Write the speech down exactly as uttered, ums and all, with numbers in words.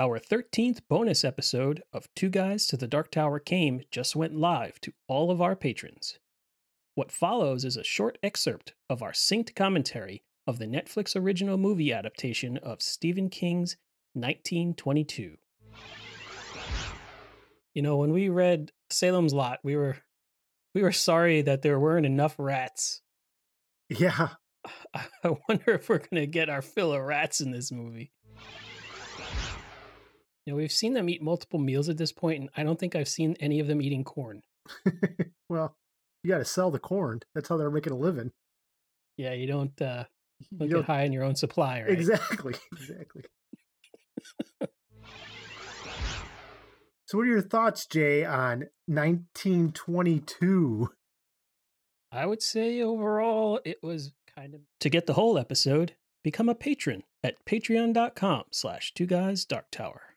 Our thirteenth bonus episode of Two Guys to the Dark Tower Came just went live to all of our patrons. What follows is a short excerpt of our synced commentary of the Netflix original movie adaptation of Stephen King's nineteen twenty-two. You know, when we read Salem's Lot, we were we were sorry that there weren't enough rats. Yeah. I wonder if we're going to get our fill of rats in this movie. You know, we've seen them eat multiple meals at this point, and I don't think I've seen any of them eating corn. Well, you got to sell the corn. That's how they're making a living. Yeah, you don't, uh, don't you get don't... high on your own supply, right? Exactly, exactly. So what are your thoughts, Jay, on nineteen twenty-two? I would say overall it was kind of... To get the whole episode, become a patron at patreon dot com slash two guys dark tower.